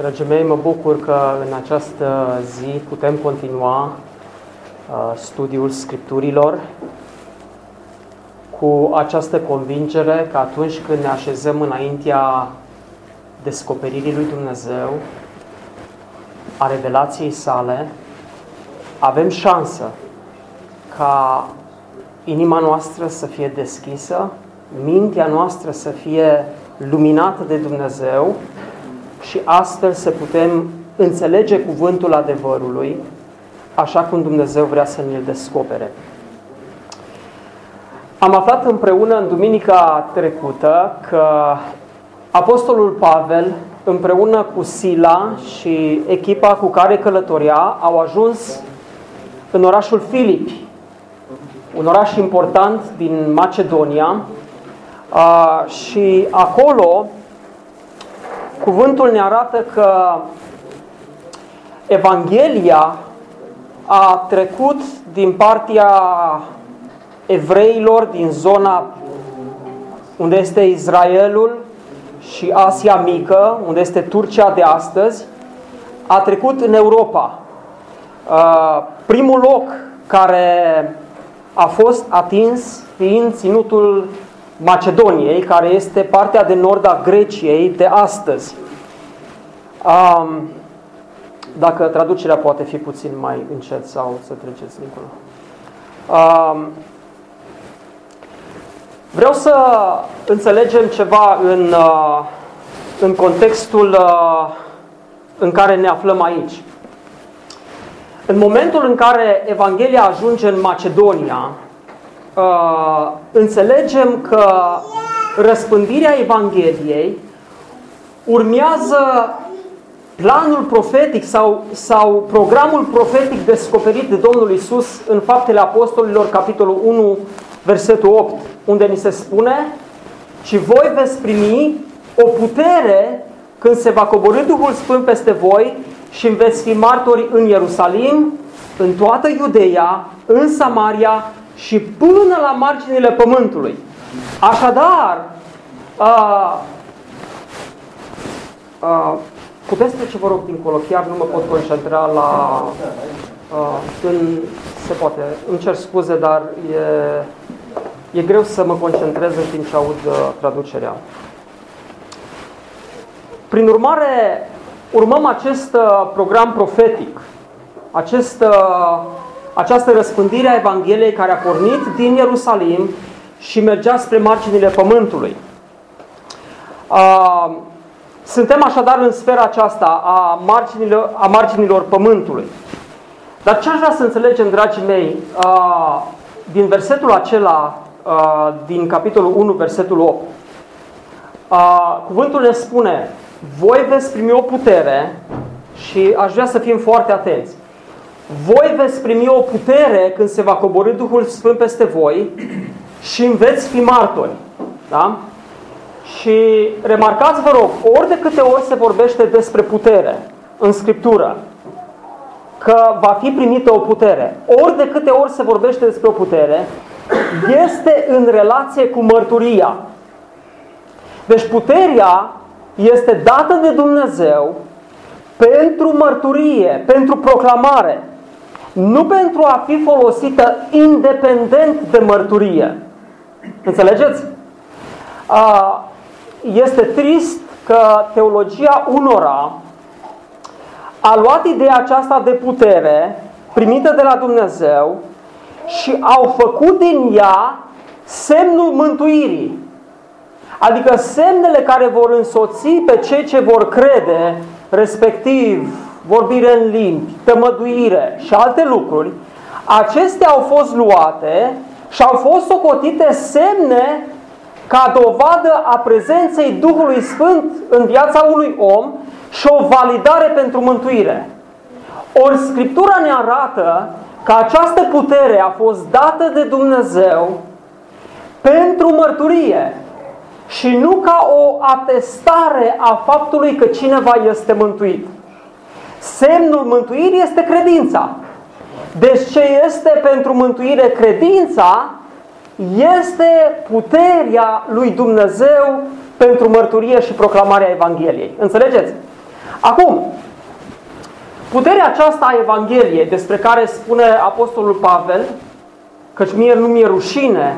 Dragii mei, mă bucur că în această zi putem continua studiul Scripturilor cu această convingere că atunci când ne așezăm înaintea descoperirii lui Dumnezeu, a revelației sale, avem șansă ca inima noastră să fie deschisă, mintea noastră să fie luminată de Dumnezeu și astfel să putem înțelege cuvântul adevărului așa cum Dumnezeu vrea să ne-l descopere. Am aflat împreună în duminica trecută că Apostolul Pavel, împreună cu Sila și echipa cu care călătorea, au ajuns în orașul Filipi, un oraș important din Macedonia, și acolo cuvântul ne arată că Evanghelia a trecut din partea evreilor din zona unde este Israelul și Asia Mică, unde este Turcia de astăzi, a trecut în Europa. Primul loc care a fost atins fiind ținutul Macedoniei, care este partea de nord a Greciei de astăzi. Dacă traducerea poate fi puțin mai încet sau să treceți dincolo. Vreau să înțelegem ceva în contextul în care ne aflăm aici. În momentul în care Evanghelia ajunge în Macedonia, înțelegem că răspândirea Evangheliei urmează planul profetic sau programul profetic descoperit de Domnul Iisus în Faptele Apostolilor, capitolul 1, versetul 8, unde ni se spune: și voi veți primi o putere când se va coborî Duhul Sfânt peste voi și veți fi martori în Ierusalim, în toată Iudeia, în Samaria și până la marginile pământului. Așadar, puteți trece, vă rog, dincolo, chiar nu mă pot concentra la... se poate, îmi cer scuze, dar e greu să mă concentrez în timp ce aud traducerea. Prin urmare, urmăm acest program profetic, această răspândire a Evangheliei care a pornit din Ierusalim și mergea spre marginile pământului. Suntem așadar în sfera aceasta a marginilor pământului. Dar ce aș vrea să înțelegem, dragii mei, din versetul acela, din capitolul 1, versetul 8? Cuvântul ne spune: voi veți primi o putere, și aș vrea să fim foarte atenți. Voi veți primi o putere când se va coborî Duhul Sfânt peste voi și veți fi martori. Da? Și remarcați, vă rog, ori de câte ori se vorbește despre putere în Scriptură, că va fi primită o putere, ori de câte ori se vorbește despre o putere, este în relație cu mărturia. Deci puterea este dată de Dumnezeu pentru mărturie, pentru proclamare, nu pentru a fi folosită independent de mărturie. Înțelegeți? Este trist că teologia unora a luat ideea aceasta de putere primită de la Dumnezeu și au făcut din ea semnul mântuirii. Adică semnele care vor însoți pe cei ce vor crede, respectiv vorbire în limbi, tămăduire și alte lucruri, acestea au fost luate și au fost socotite semne ca dovadă a prezenței Duhului Sfânt în viața unui om și o validare pentru mântuire. Ori Scriptura ne arată că această putere a fost dată de Dumnezeu pentru mărturie și nu ca o atestare a faptului că cineva este mântuit. Semnul mântuirii este credința. Deci ce este pentru mântuire credința este puterea lui Dumnezeu pentru mărturie și proclamarea Evangheliei. Înțelegeți? Acum, puterea aceasta a Evangheliei, despre care spune Apostolul Pavel, căci mie nu mi-e rușine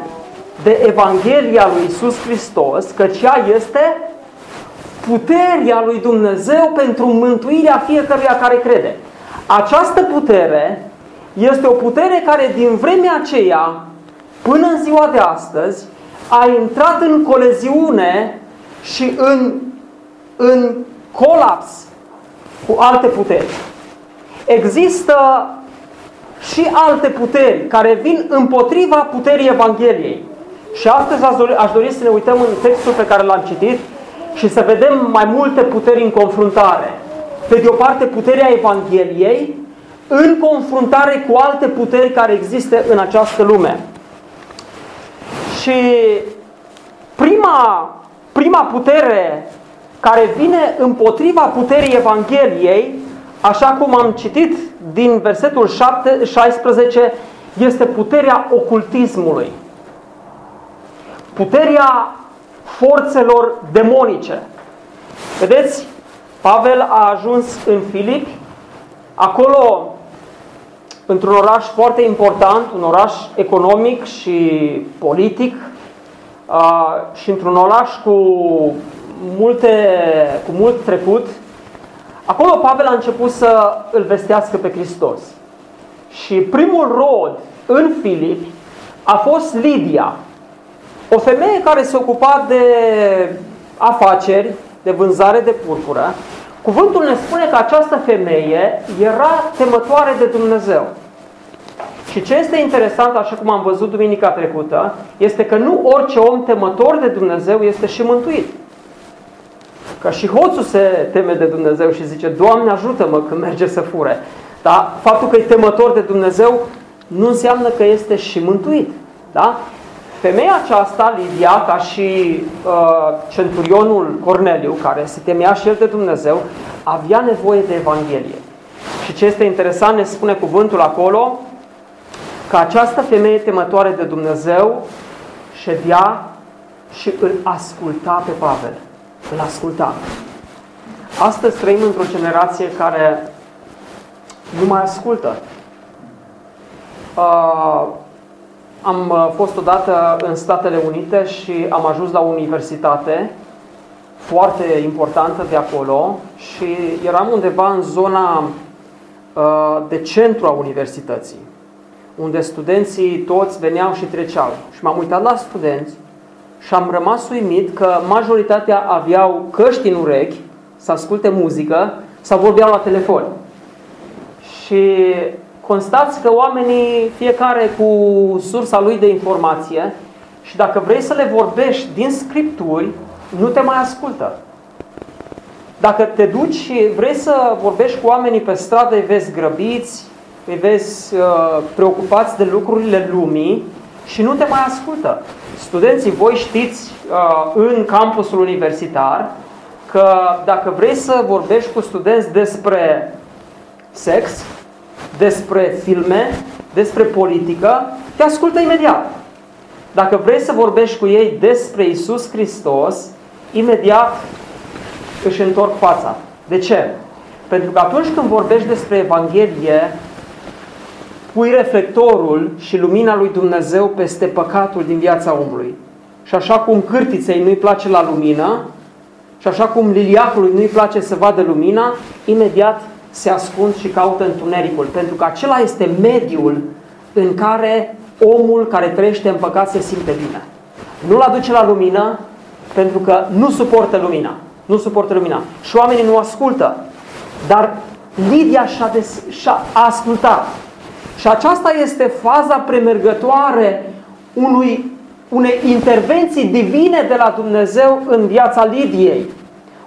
de Evanghelia lui Iisus Hristos, căci ea este puterea lui Dumnezeu pentru mântuirea fiecăruia care crede. Această putere este o putere care din vremea aceea până în ziua de astăzi a intrat în coleziune și în colaps cu alte puteri. Există și alte puteri care vin împotriva puterii Evangheliei. Și astăzi aș dori să ne uităm în textul pe care l-am citit și să vedem mai multe puteri în confruntare. Pe de o parte, puterea Evangheliei în confruntare cu alte puteri care există în această lume. Și prima putere care vine împotriva puterii Evangheliei, așa cum am citit din versetul 16, este puterea ocultismului. Puterea forțelor demonice. Vedeți? Pavel a ajuns în Filipi, acolo, într-un oraș foarte important, un oraș economic și politic și într-un oraș cu mult trecut. Acolo Pavel a început să îl vestească pe Hristos. Și primul rod în Filipi a fost Lidia, o femeie care se ocupa de afaceri, de vânzare de purpură. Cuvântul ne spune că această femeie era temătoare de Dumnezeu. Și ce este interesant, așa cum am văzut duminica trecută, este că nu orice om temător de Dumnezeu este și mântuit. Că și hoțul se teme de Dumnezeu și zice: Doamne, ajută-mă când merge să fure. Da? Faptul că e temător de Dumnezeu nu înseamnă că este și mântuit. Da? Femeia aceasta, Lidia, ca și centurionul Corneliu, care se temea și el de Dumnezeu, avea nevoie de Evanghelie. Și ce este interesant, ne spune cuvântul acolo, că această femeie temătoare de Dumnezeu ședea și îl asculta pe Pavel. Îl asculta. Astăzi trăim într-o generație care nu mai ascultă. Am fost odată în Statele Unite și am ajuns la o universitate foarte importantă de acolo și eram undeva în zona de centru a universității, unde studenții toți veneau și treceau. Și m-am uitat la studenți și am rămas uimit că majoritatea aveau căști în urechi să asculte muzică sau vorbeau la telefon. Și constați că oamenii, fiecare cu sursa lui de informație, și dacă vrei să le vorbești din Scripturi, nu te mai ascultă. Dacă te duci și vrei să vorbești cu oamenii pe stradă, îi vezi grăbiți, îi vezi preocupați de lucrurile lumii și nu te mai ascultă. Studenții, voi știți în campusul universitar că dacă vrei să vorbești cu studenți despre sex, despre filme, despre politică, te ascultă imediat. Dacă vrei să vorbești cu ei despre Iisus Hristos, imediat își întorc fața. De ce? Pentru că atunci când vorbești despre Evanghelie, pui reflectorul și lumina lui Dumnezeu peste păcatul din viața omului. Și așa cum cârtiței nu-i place la lumină și așa cum liliacului nu-i place să vadă lumina, imediat se ascund și caută întunericul, pentru că acela este mediul în care omul care trăiește în păcat se simte bine. Nu-l aduce la lumină pentru că nu suportă lumina. Nu suportă lumina. Și oamenii nu ascultă. Dar Lidia și-a ascultat. Și aceasta este faza premergătoare unei intervenții divine de la Dumnezeu în viața Lidiei.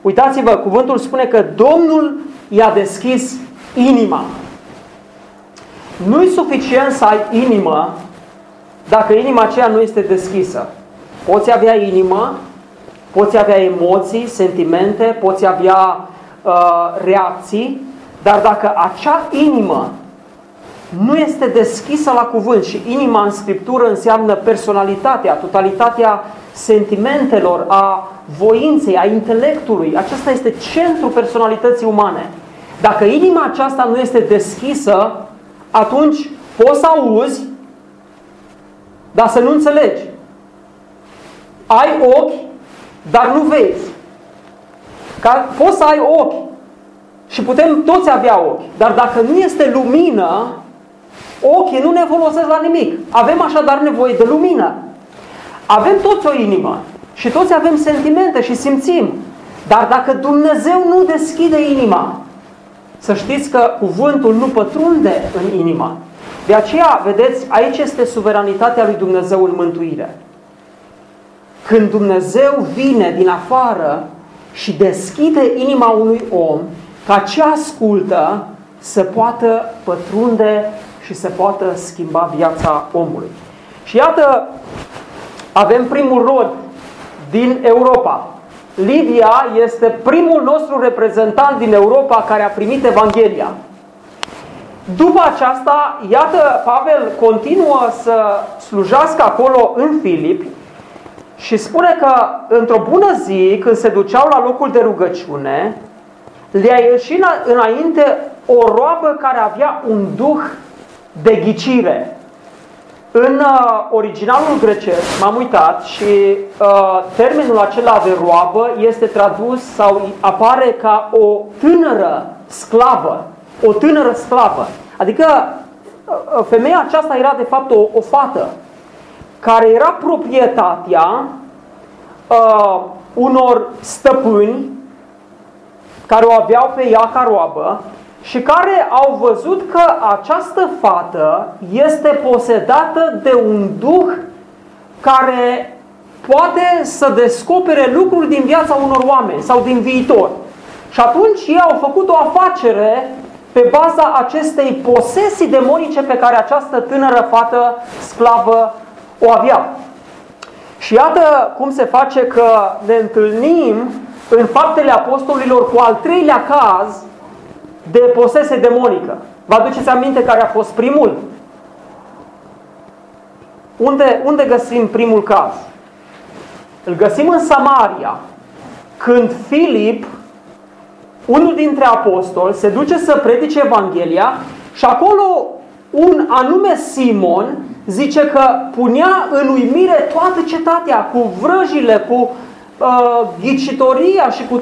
Uitați-vă, cuvântul spune că Domnul i-a deschis inima. Nu-i suficient să ai inimă dacă inima aceea nu este deschisă. Poți avea inimă, poți avea emoții, sentimente, poți avea reacții, dar dacă acea inimă nu este deschisă la cuvânt, și inima în Scriptură înseamnă personalitatea, totalitatea sentimentelor, a voinței, a intelectului, acesta este centrul personalității umane. Dacă inima aceasta nu este deschisă, atunci poți să auzi, dar să nu înțelegi. Ai ochi, dar nu vezi. Poți să ai ochi și putem toți avea ochi, dar dacă nu este lumină, ochii nu ne folosesc la nimic. Avem așadar nevoie de lumină. Avem toți o inimă și toți avem sentimente și simțim, dar dacă Dumnezeu nu deschide inima, să știți că cuvântul nu pătrunde în inimă. De aceea, vedeți, aici este suveranitatea lui Dumnezeu în mântuire. Când Dumnezeu vine din afară și deschide inima unui om, ca ce ascultă să poată pătrunde și să poată schimba viața omului. Și iată, avem primul rod din Europa. Lidia este primul nostru reprezentant din Europa care a primit Evanghelia. După aceasta, iată, Pavel continuă să slujească acolo în Filipi și spune că într-o bună zi, când se duceau la locul de rugăciune, le-a ieșit înainte o roabă care avea un duh de ghicire. În originalul grecesc, m-am uitat, și termenul acela de roabă este tradus sau apare ca o tânără sclavă. O tânără sclavă. Adică femeia aceasta era de fapt o fată care era proprietatea unor stăpâni care o aveau pe ea ca roabă și care au văzut că această fată este posedată de un duh care poate să descopere lucruri din viața unor oameni sau din viitor. Și atunci ei au făcut o afacere pe baza acestei posesii demonice pe care această tânără fată sclavă o avea. Și iată cum se face că ne întâlnim în Faptele Apostolilor cu al treilea caz de posesie demonică. Vă aduceți aminte care a fost primul? Unde găsim primul caz? Îl găsim în Samaria, când Filip, unul dintre apostoli, se duce să predice Evanghelia și acolo un anume Simon zice că punea în uimire toată cetatea cu vrăjile, cu ghicitoria și cu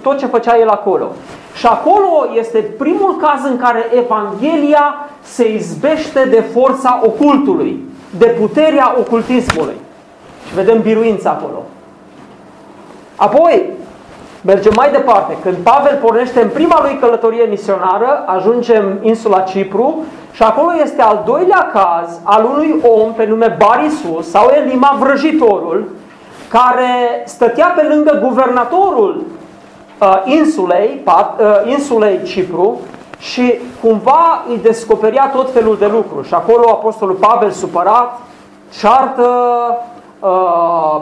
tot ce făcea el acolo. Și acolo este primul caz în care Evanghelia se izbește de forța ocultului, de puterea ocultismului. Și vedem biruința acolo. Apoi mergem mai departe. Când Pavel pornește în prima lui călătorie misionară, ajunge în insula Cipru și acolo este al doilea caz al unui om pe nume Barisus sau Elima Vrăjitorul, care stătea pe lângă guvernatorul insulei Cipru și cumva îi descoperea tot felul de lucruri. Și acolo apostolul Pavel, supărat, ceartă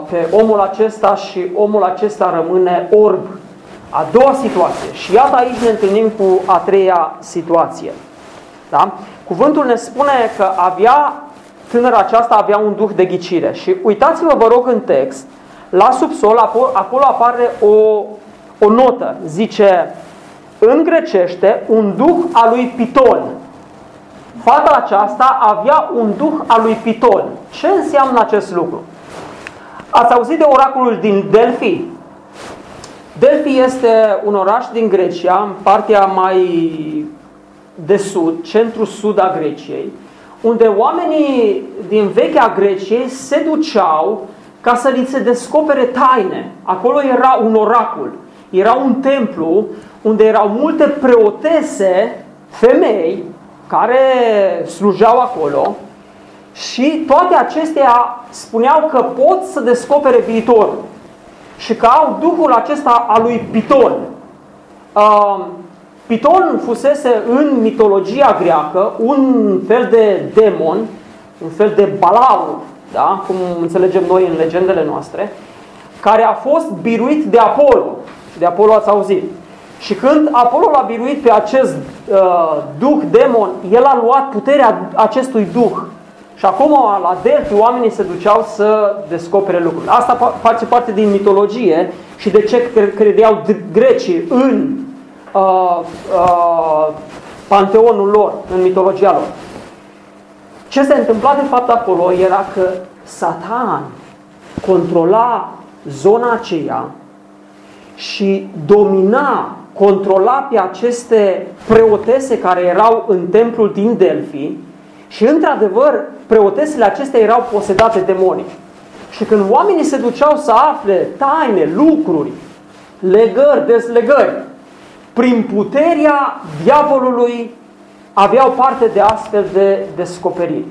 pe omul acesta și omul acesta rămâne orb. A doua situație. Și iată, aici ne întâlnim cu a treia situație. Da? Cuvântul ne spune că tânăra aceasta avea un duh de ghicire. Și uitați-vă, vă rog, în text, la subsol, acolo apare o notă. Zice, în grecește, un duh al lui Piton. Fata aceasta avea un duh al lui Piton. Ce înseamnă acest lucru? Ați auzit de oracolul din Delphi? Delphi este un oraș din Grecia, în partea mai de sud, centru-sud a Greciei, unde oamenii din vechea Grecie se duceau ca să li se descopere taine. Acolo era un oracol, era un templu unde erau multe preotese, femei, care slujeau acolo și toate acestea spuneau că pot să descopere viitorul și că au duhul acesta al lui Piton. Piton fusese în mitologia greacă un fel de demon, un fel de balaur, da? Cum înțelegem noi în legendele noastre, care a fost biruit de Apollo. De Apollo ați auzit. Și când Apollo l-a biruit pe acest duh demon, el a luat puterea acestui duh. Și acum la Delphi oamenii se duceau să descopere lucruri. Asta face parte din mitologie și de ce credeau grecii în panteonul lor, în mitologia lor. Ce se întâmpla de fapt acolo era că Satan controla zona aceea și domina, controla pe aceste preotese care erau în templul din Delphi. Și într-adevăr, preotesele acestea erau posedate demonic. Și când oamenii se duceau să afle taine, lucruri, legări, dezlegări, prin puterea diavolului aveau parte de astfel de descoperiri.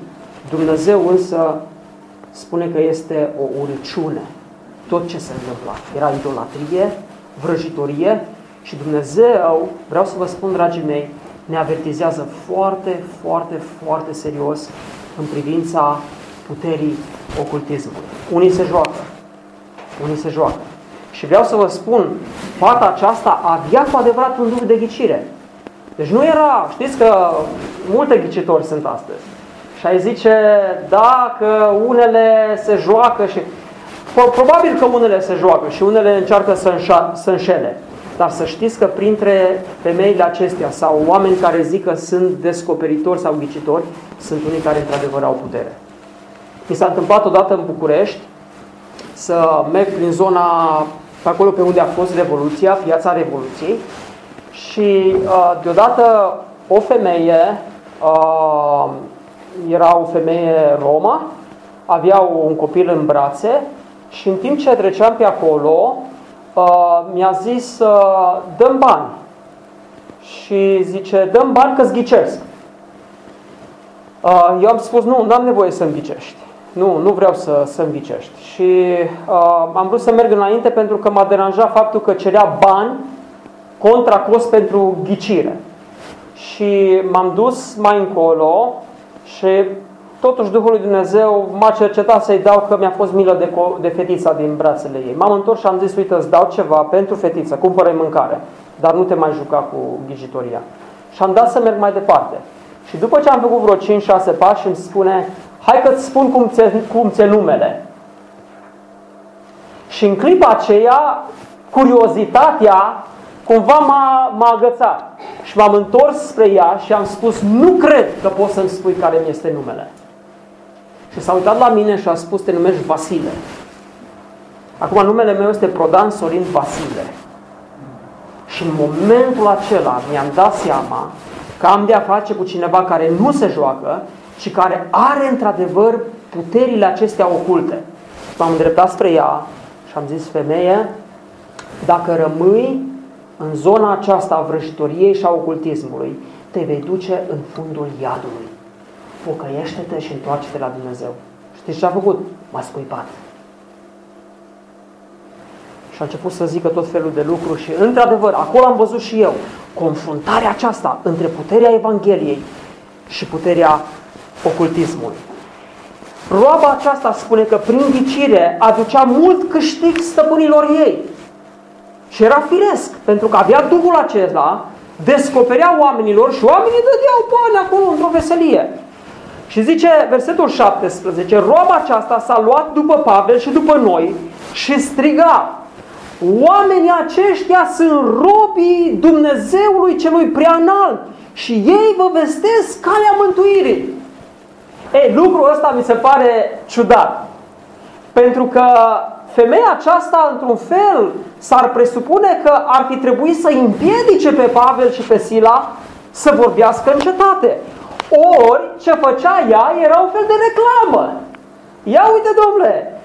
Dumnezeu însă spune că este o urăciune tot ce se întâmpla. Era idolatrie, vrăjitorie și Dumnezeu, vreau să vă spun, dragii mei, ne avertizează foarte, foarte, foarte serios în privința puterii ocultismului. Unii se joacă. Unii se joacă. Și vreau să vă spun, fata aceasta avea cu adevărat un duh de ghicire. Deci nu era, știți că multe ghicitori sunt astăzi. Și ai zice, da, că unele se joacă și... Probabil că unele se joacă și unele încearcă să înșele. Dar să știți că printre femeile acestea sau oameni care zic că sunt descoperitori sau ghicitori, sunt unii care într-adevăr au putere. Mi s-a întâmplat odată în București să merg prin zona pe acolo pe unde a fost Revoluția, Piața Revoluției, și deodată o femeie, era o femeie romă, avea un copil în brațe și în timp ce treceam pe acolo, mi-a zis, dăm bani. Și zice, dăm bani că-ți ghicesc. Eu am spus, nu, n-am nevoie să-mi ghicești. Nu vreau să-mi ghicești. Și am vrut să merg înainte pentru că m-a deranjat faptul că cerea bani contra cost pentru ghicire. Și m-am dus mai încolo și totuși Duhul lui Dumnezeu m-a cercetat să-i dau că mi-a fost milă de fetița din brațele ei. M-am întors și am zis, uite, îți dau ceva pentru fetiță, cumpără-i mâncare, dar nu te mai juca cu ghicitoria. Și am dat să merg mai departe. Și după ce am făcut vreo 5-6 pași, îmi spune, hai că-ți spun cum ți-e numele. Și în clipa aceea, curiozitatea cumva m-a agățat. Și m-am întors spre ea și am spus, nu cred că poți să-mi spui care mi este numele. Și s-a uitat la mine și a spus, te numești Vasile. Acum numele meu este Prodan Sorin Vasile. Și în momentul acela mi-am dat seama că am de a face cu cineva care nu se joacă, ci care are într-adevăr puterile acestea oculte. M-am îndreptat spre ea și am zis, femeie, dacă rămâi în zona aceasta a vrăjitoriei și a ocultismului, te vei duce în fundul iadului. Pocăiește-te și întoarce-te la Dumnezeu. Știți ce a făcut? M-a scuipat. Și a început să zică tot felul de lucruri și, într-adevăr, acolo am văzut și eu confruntarea aceasta între puterea Evangheliei și puterea ocultismului. Roaba aceasta spune că prin ghicire aducea mult câștig stăpânilor ei. Și era firesc, pentru că avea Duhul acesta, descoperea oamenilor și oamenii dădeau bani acolo într-o veselie. Și zice versetul 17, roaba aceasta s-a luat după Pavel și după noi și striga, oamenii aceștia sunt robii Dumnezeului celui preanalt și ei vă vestesc calea mântuirii. Ei, lucrul ăsta mi se pare ciudat, pentru că femeia aceasta, într-un fel, s-ar presupune că ar fi trebuit să împiedice pe Pavel și pe Sila să vorbească în cetate. Ori, ce făcea ea era un fel de reclamă. Ia uite, domnule,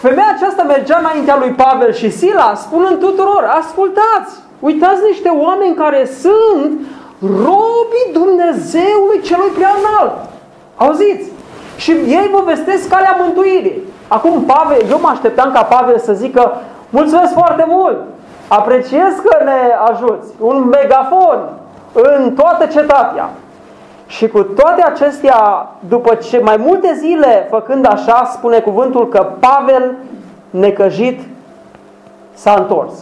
femeia aceasta mergea înaintea lui Pavel și Sila, spunând tuturor, ascultați, uitați niște oameni care sunt robii Dumnezeului celui preanalt. Auziți? Și ei vă vestesc calea mântuirii. Acum Pavel, eu mă așteptam ca Pavel să zică, mulțumesc foarte mult, apreciez că ne ajuți, un megafon, în toată cetatea. Și cu toate acestea, după ce mai multe zile făcând așa, spune cuvântul că Pavel, necăjit, s-a întors.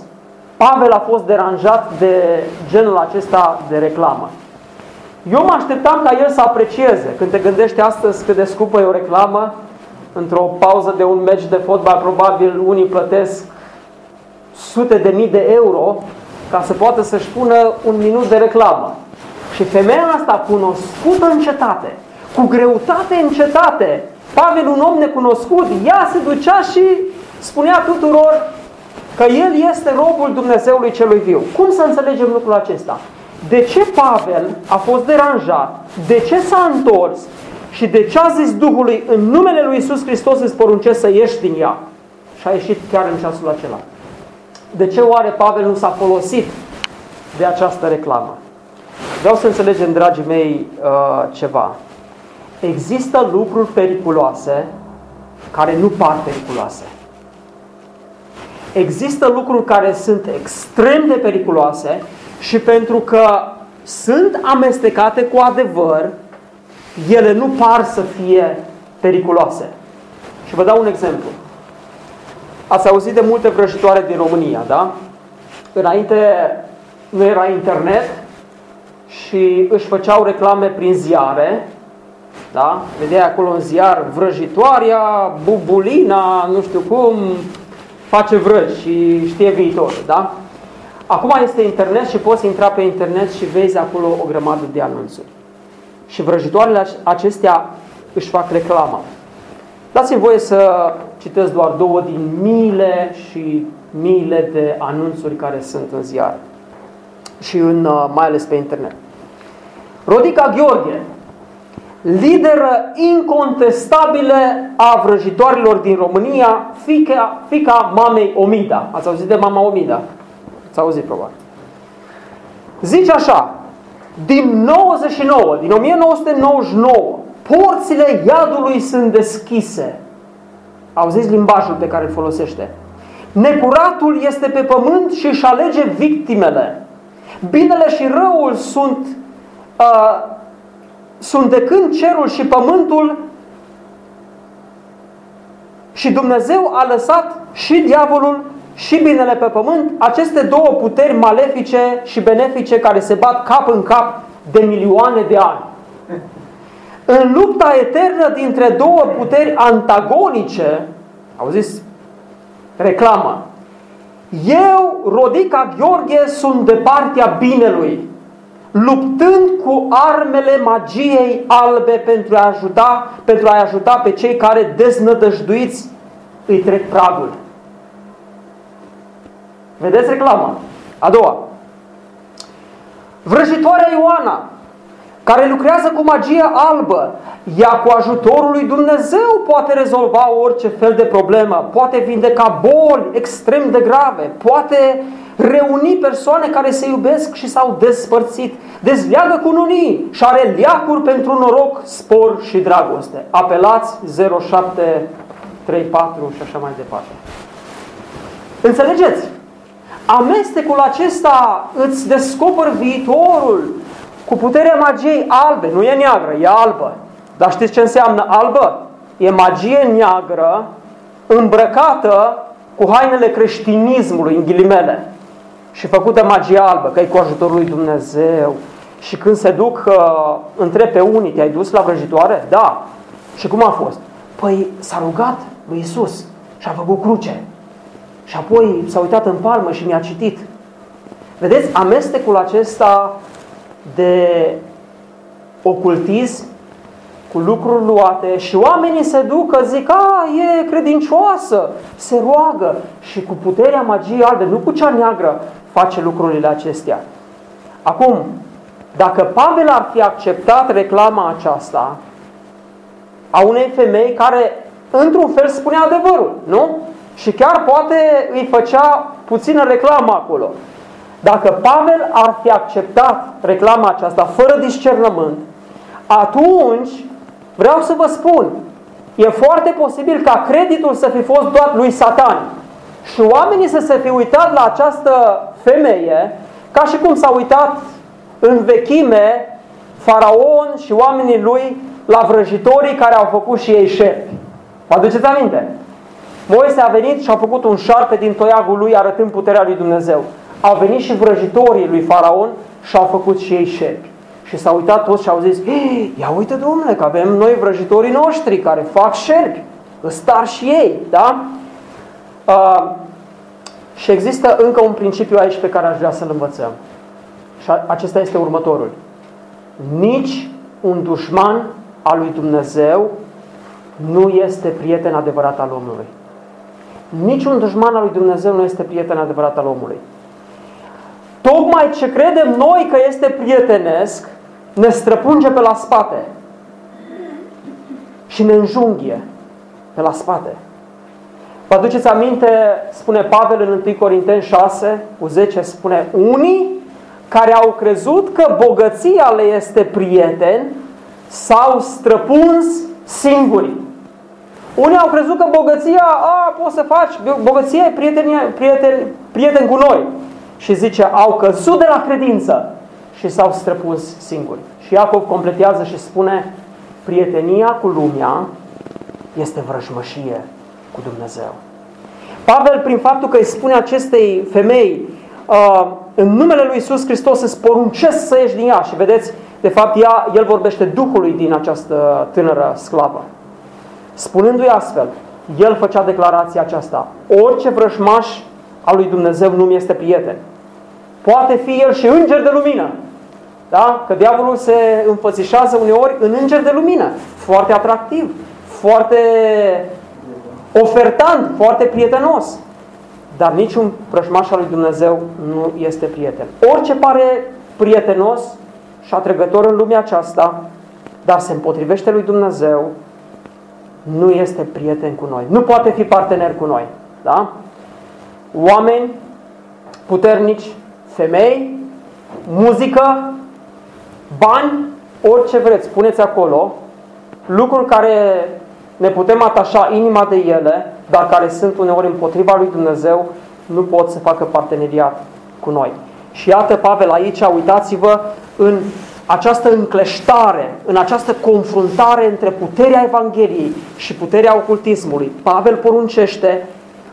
Pavel a fost deranjat de genul acesta de reclamă. Eu mă așteptam ca el să aprecieze. Când te gândești astăzi cât de scumpă e o reclamă, într-o pauză de un meci de fotbal, probabil unii plătesc sute de mii de euro ca să poată să-și pună un minut de reclamă. Și femeia asta, cunoscută în cetate, cu greutate în cetate, Pavel, un om necunoscut, ea se ducea și spunea tuturor că el este robul Dumnezeului celui viu. Cum să înțelegem lucrul acesta? De ce Pavel a fost deranjat? De ce s-a întors? Și de ce a zis Duhului, în numele lui Iisus Hristos îți poruncesc să ieși din ea? Și a ieșit chiar în ceasul acela. De ce oare Pavel nu s-a folosit de această reclamă? Vreau să înțelegem, dragii mei, ceva. Există lucruri periculoase care nu par periculoase. Există lucruri care sunt extrem de periculoase și pentru că sunt amestecate cu adevăr, ele nu par să fie periculoase. Și vă dau un exemplu. Ați auzit de multe vrăjitoare din România, da? Înainte nu era internet și își făceau reclame prin ziare, da? Vedeai acolo în ziar vrăjitoarea, bubulina, nu știu cum, face vrăji și știe viitorul, da? Acum este internet și poți intra pe internet și vezi acolo o grămadă de anunțuri. Și vrăjitoarele acestea își fac reclama. Dați-mi voie să citesc doar două din miile și miile de anunțuri care sunt în ziar și mai ales pe internet. Rodica Gheorghe, lideră incontestabilă a vrăjitoarelor din România, fiica mamei Omida. Ați auzit de mama Omida? Ați auzit probabil. Zice așa: din 1999, porțile iadului sunt deschise. Auziți limbajul pe care îl folosește. Necuratul este pe pământ și își alege victimele. Binele și răul sunt de când cerul și pământul și Dumnezeu a lăsat și diavolul și binele pe pământ, aceste două puteri malefice și benefice care se bat cap în cap de milioane de ani. În lupta eternă dintre două puteri antagonice, auziți, reclamă, eu, Rodica Gheorghe, sunt de partea binelui, luptând cu armele magiei albe pentru a-i ajuta pe cei care deznădăjduiți îi trec pragul. Vedeți reclama? A doua. Vrăjitoarea Ioana, care lucrează cu magie albă, ea cu ajutorul lui Dumnezeu poate rezolva orice fel de problemă, poate vindeca boli extrem de grave, poate reuni persoane care se iubesc și s-au despărțit, dezleagă cununii și are leacuri pentru noroc, spor și dragoste. Apelați 0734 și așa mai departe. Înțelegeți? Amestecul acesta îți descoperă viitorul cu puterea magiei albe. Nu e neagră, e albă. Dar știți ce înseamnă albă? E magie neagră îmbrăcată cu hainele creștinismului, în ghilimele, și făcută magie albă, că e cu ajutorul lui Dumnezeu. Și când se duc, întreb pe unii, te-ai dus la vrăjitoare? Da. Și cum a fost? Păi s-a rugat lui Iisus și a făcut cruce. Și apoi s-a uitat în palmă și mi-a citit. Vedeți, amestecul acesta de ocultism cu lucruri luate și oamenii se ducă, zic, a, e credincioasă, se roagă și cu puterea magiei albe, nu cu cea neagră, face lucrurile acestea. Acum, dacă Pavel ar fi acceptat reclama aceasta a unei femei care, într-un fel, spunea adevărul, nu? Și chiar poate îi făcea puțină reclamă acolo. Dacă Pavel ar fi acceptat reclama aceasta fără discernământ, atunci, vreau să vă spun, e foarte posibil ca creditul să fi fost dat lui Satan și oamenii să se fi uitat la această femeie ca și cum s-a uitat în vechime Faraon și oamenii lui la vrăjitorii care au făcut și ei șerpi. Vă aduceți aminte? Moise a venit și a făcut un șarpe din toiagul lui arătând puterea lui Dumnezeu. Au venit și vrăjitorii lui Faraon și au făcut și ei șerpi. Și s-au uitat toți și au zis, ia uite domnule că avem noi vrăjitorii noștri care fac șerpi, stari și ei, da? Și există încă un principiu aici pe care aș vrea să-l învățăm. Și acesta este următorul. Nici un dușman al lui Dumnezeu nu este prieten adevărat al omului. Nici un dușman al lui Dumnezeu nu este prieten adevărat al omului. Tocmai ce credem noi că este prietenesc ne străpunge pe la spate și ne înjunghie pe la spate. Vă aduceți aminte, spune Pavel în 1 Corinteni 6, cu 10, spune, unii care au crezut că bogăția le este prieten s-au străpuns singuri. Unii au crezut că bogăția, poți să faci, bogăția e prieten cu noi. Și zice, au căzut de la credință și s-au străpuns singuri. Și Iacov completează și spune, prietenia cu lumea este vrăjmășie cu Dumnezeu. Pavel, prin faptul că îi spune acestei femei, în numele lui Iisus Hristos îți poruncesc să ieși din ea. Și vedeți, de fapt, el vorbește Duhului din această tânără sclavă. Spunându-i astfel, el făcea declarația aceasta. Orice vrăjmaș al lui Dumnezeu nu mi este prieten. Poate fi el și înger de lumină. Da? Că diavolul se înfățișează uneori în înger de lumină. Foarte atractiv, foarte ofertant, foarte prietenos. Dar niciun vrăjmaș al lui Dumnezeu nu este prieten. Orice pare prietenos și atrăgător în lumea aceasta, dar se împotrivește lui Dumnezeu, nu este prieten cu noi. Nu poate fi partener cu noi. Da? Oameni puternici, femei, muzică, bani, orice vreți, puneți acolo lucruri care ne putem atașa inima de ele, dar care sunt uneori împotriva lui Dumnezeu, nu pot să facă parteneriat cu noi. Și iată Pavel aici, uitați-vă, în această încleștare, în această confruntare între puterea Evangheliei și puterea ocultismului, Pavel poruncește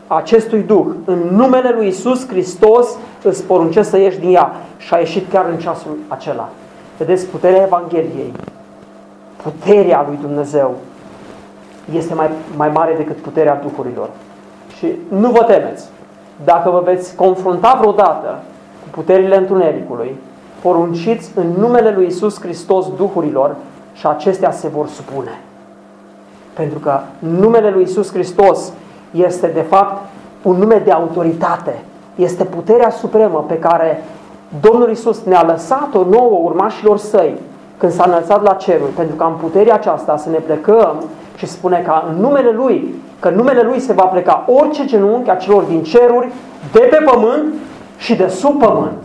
acestui duh, în numele lui Iisus Hristos îți poruncesc să ieși din ea. Și a ieșit chiar în ceasul acela. Vedeți, puterea Evangheliei, puterea lui Dumnezeu este mai mare decât puterea duhurilor. Și nu vă temeți, dacă vă veți confrunta vreodată cu puterile întunericului, porunciți în numele lui Iisus Hristos duhurilor și acestea se vor supune. Pentru că numele lui Iisus Hristos este de fapt un nume de autoritate. Este puterea supremă pe care Domnul Iisus ne-a lăsat-o nouă urmașilor săi când s-a înălțat la cerul, pentru că în puterea aceasta să ne plecăm și spune că în numele Lui, că numele Lui se va pleca orice genunchi a celor din ceruri, de pe pământ și de sub pământ.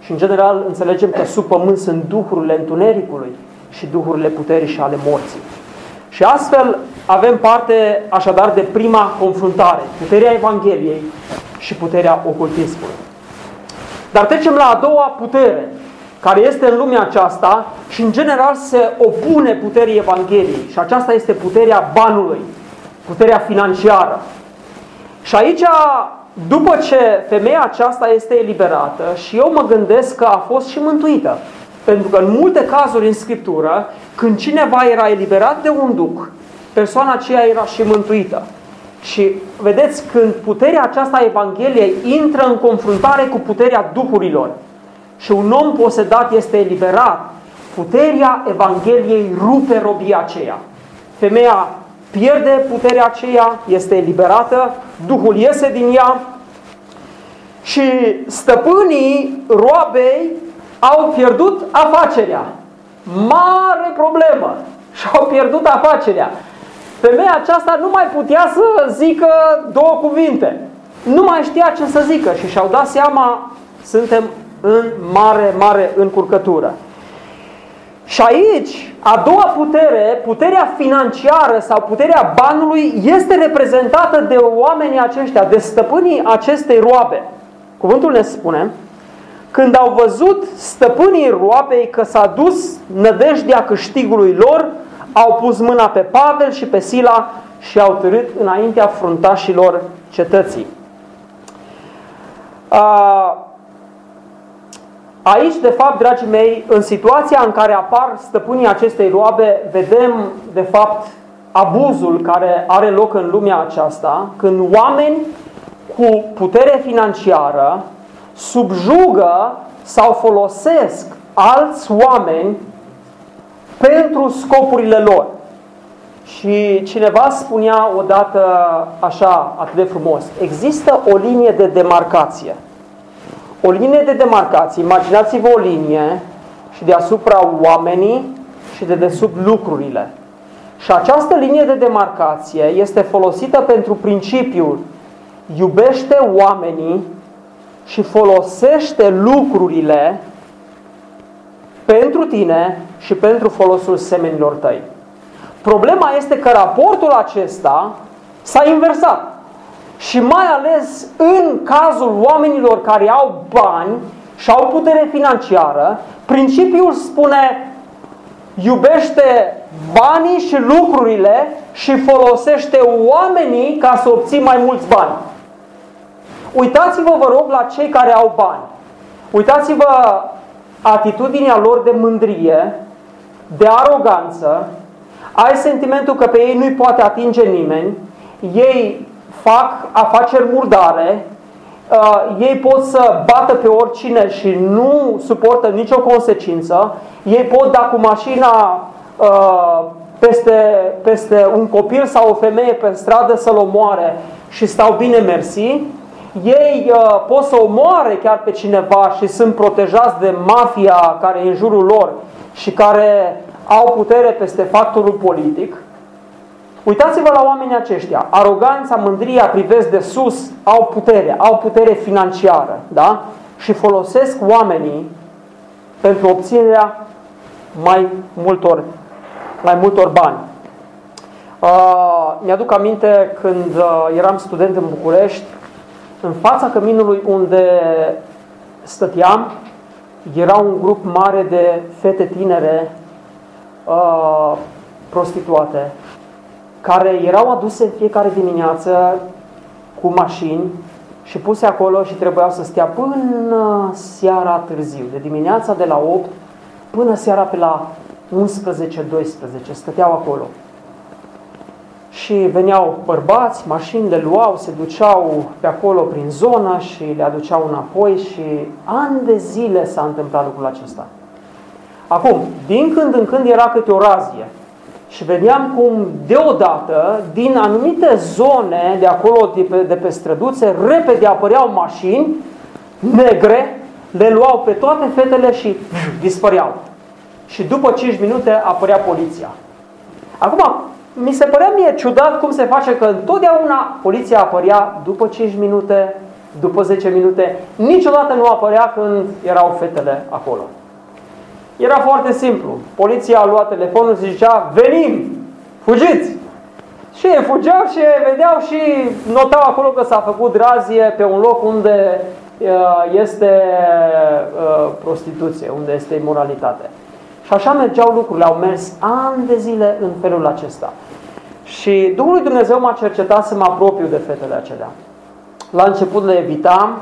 Și în general înțelegem că sub pământ sunt duhurile întunericului și duhurile puterii și ale morții. Și astfel avem parte așadar de prima confruntare, puterea Evangheliei și puterea ocultismului. Dar trecem la a doua putere, care este în lumea aceasta și în general se opune puterii Evangheliei. Și aceasta este puterea banului, puterea financiară. Și aici, după ce femeia aceasta este eliberată, și eu mă gândesc că a fost și mântuită. Pentru că în multe cazuri în Scriptură, când cineva era eliberat de un duh, persoana aceea era și mântuită. Și vedeți, când puterea aceasta a Evangheliei intră în confruntare cu puterea duhurilor și un om posedat este eliberat, puterea Evangheliei rupe robia aceea. Femeia pierde puterea aceea, este eliberată, duhul iese din ea și stăpânii roabei au pierdut afacerea. Mare problemă! Și-au pierdut afacerea. Femeia aceasta nu mai putea să zică două cuvinte. Nu mai știa ce să zică și și-au dat seama, suntem în mare, mare încurcătură. Și aici, a doua putere, puterea financiară sau puterea banului, este reprezentată de oamenii aceștia, de stăpânii acestei roabe. Cuvântul ne spune Când au văzut stăpânii roabei că s-a dus nădejdea câștigului lor, au pus mâna pe Pavel și pe Sila și au târât înaintea fruntașilor cetății. Aici, de fapt, dragii mei, în situația în care apar stăpânii acestei roabe, vedem, de fapt, abuzul care are loc în lumea aceasta, când oameni cu putere financiară subjugă sau folosesc alți oameni pentru scopurile lor. Și cineva spunea odată așa, atât de frumos, există o linie de demarcație. O linie de demarcație, imaginați-vă o linie și deasupra oamenii și de desubt lucrurile. Și această linie de demarcație este folosită pentru principiul iubește oamenii și folosește lucrurile pentru tine și pentru folosul semenilor tăi. Problema este că raportul acesta s-a inversat. Și mai ales în cazul oamenilor care au bani și au putere financiară, principiul spune iubește banii și lucrurile și folosește oamenii ca să obții mai mulți bani. Uitați-vă, vă rog, la cei care au bani. Uitați-vă atitudinea lor de mândrie, de aroganță. Ai sentimentul că pe ei nu-i poate atinge nimeni. Ei fac afaceri murdare, ei pot să bată pe oricine și nu suportă nicio consecință, ei pot da cu mașina peste un copil sau o femeie pe stradă să-l omoare și stau bine mersi, ei pot să omoare chiar pe cineva și sunt protejați de mafia care e în jurul lor și care au putere peste factorul politic. Uitați-vă la oamenii aceștia. Aroganța, mândria, privesc de sus, au putere financiară, da? Și folosesc oamenii pentru obținerea mai multor bani. Mi-aduc aminte când eram student în București, în fața căminului unde stăteam, era un grup mare de fete tinere prostituate, care erau aduse în fiecare dimineață cu mașini și puse acolo și trebuiau să stea până seara târziu, de dimineața de la 8 până seara pe la 11-12, stăteau acolo. Și veneau bărbați, mașini le luau, se duceau pe acolo prin zonă și le aduceau înapoi și ani de zile s-a întâmplat lucrul acesta. Acum, din când în când era câte o razie. Și vedeam cum deodată, din anumite zone de acolo, de pe străduțe, repede apăreau mașini negre, le luau pe toate fetele și dispăreau. Și după 5 minute apărea poliția. Acum, mi se părea mie ciudat cum se face că întotdeauna poliția apărea după 5 minute, după 10 minute, niciodată nu apărea când erau fetele acolo. Era foarte simplu. Poliția a luat telefonul și zicea, venim, fugiți! Și ei fugeau și vedeau și notau acolo că s-a făcut razie pe un loc unde este prostituție, unde este imoralitate. Și așa mergeau lucrurile, au mers ani de zile în felul acesta. Și Duhul lui Dumnezeu m-a cercetat să mă apropiu de fetele acelea. La început le evitam,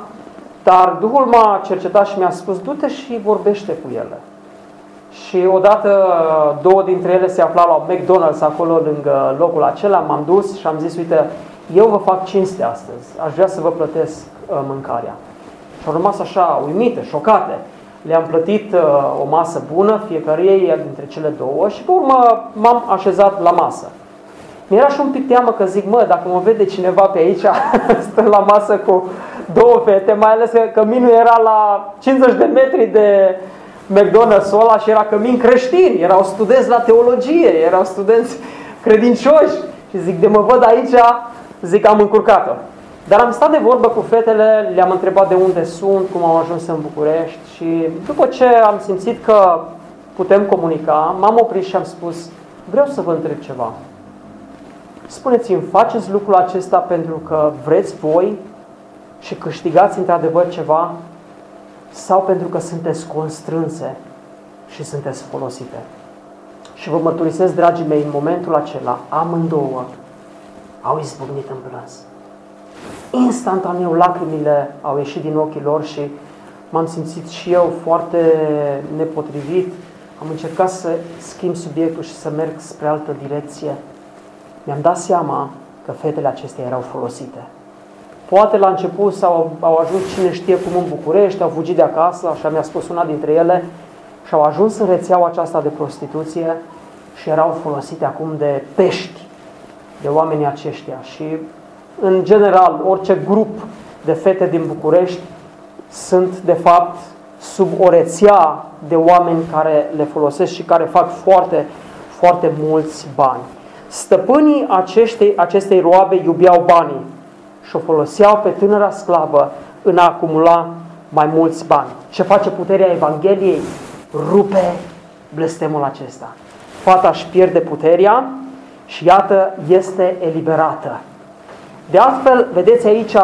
dar Duhul m-a cercetat și mi-a spus, du-te și vorbește cu ele. Și odată două dintre ele se aflau la McDonald's acolo lângă locul acela, m-am dus și am zis, uite, eu vă fac cinste astăzi, aș vrea să vă plătesc mâncarea. Și au rămas așa uimite, șocate. Le-am plătit o masă bună, fiecare dintre cele două și pe urmă m-am așezat la masă. Mi-era și un pic teamă că zic, mă, dacă mă vede cineva pe aici, stând la masă cu două fete, mai ales că căminul era la 50 de metri de McDonald's-ul ăla și era cămin creștin, erau studenți la teologie, erau studenți credincioși și zic, de mă văd aici, zic, am încurcat-o. Dar am stat de vorbă cu fetele, le-am întrebat de unde sunt, cum au ajuns în București și după ce am simțit că putem comunica, m-am oprit și am spus, vreau să vă întreb ceva. Spuneți-mi, faceți lucrul acesta pentru că vreți voi și câștigați într-adevăr ceva? sau pentru că sunteți constrânse și sunteți folosite. Și vă mărturisesc, dragii mei, în momentul acela, amândouă au izbucnit în plâns. Instantaneu lacrimile au ieșit din ochii lor și m-am simțit și eu foarte nepotrivit. Am încercat să schimb subiectul și să merg spre altă direcție. Mi-am dat seama că fetele acestea erau folosite. Poate la început au ajuns cine știe cum în București, au fugit de acasă, așa mi-a spus una dintre ele, și au ajuns în rețeaua aceasta de prostituție și erau folosite acum de pești, de oamenii aceștia. Și, în general, orice grup de fete din București sunt, de fapt, sub o rețea de oameni care le folosesc și care fac foarte, foarte mulți bani. Stăpânii acestei roabe iubiau banii și o foloseau pe tânăra sclavă în a acumula mai mulți bani. Ce face puterea Evangheliei? Rupe blestemul acesta. Fata își pierde puterea și iată, este eliberată. De altfel, vedeți aici,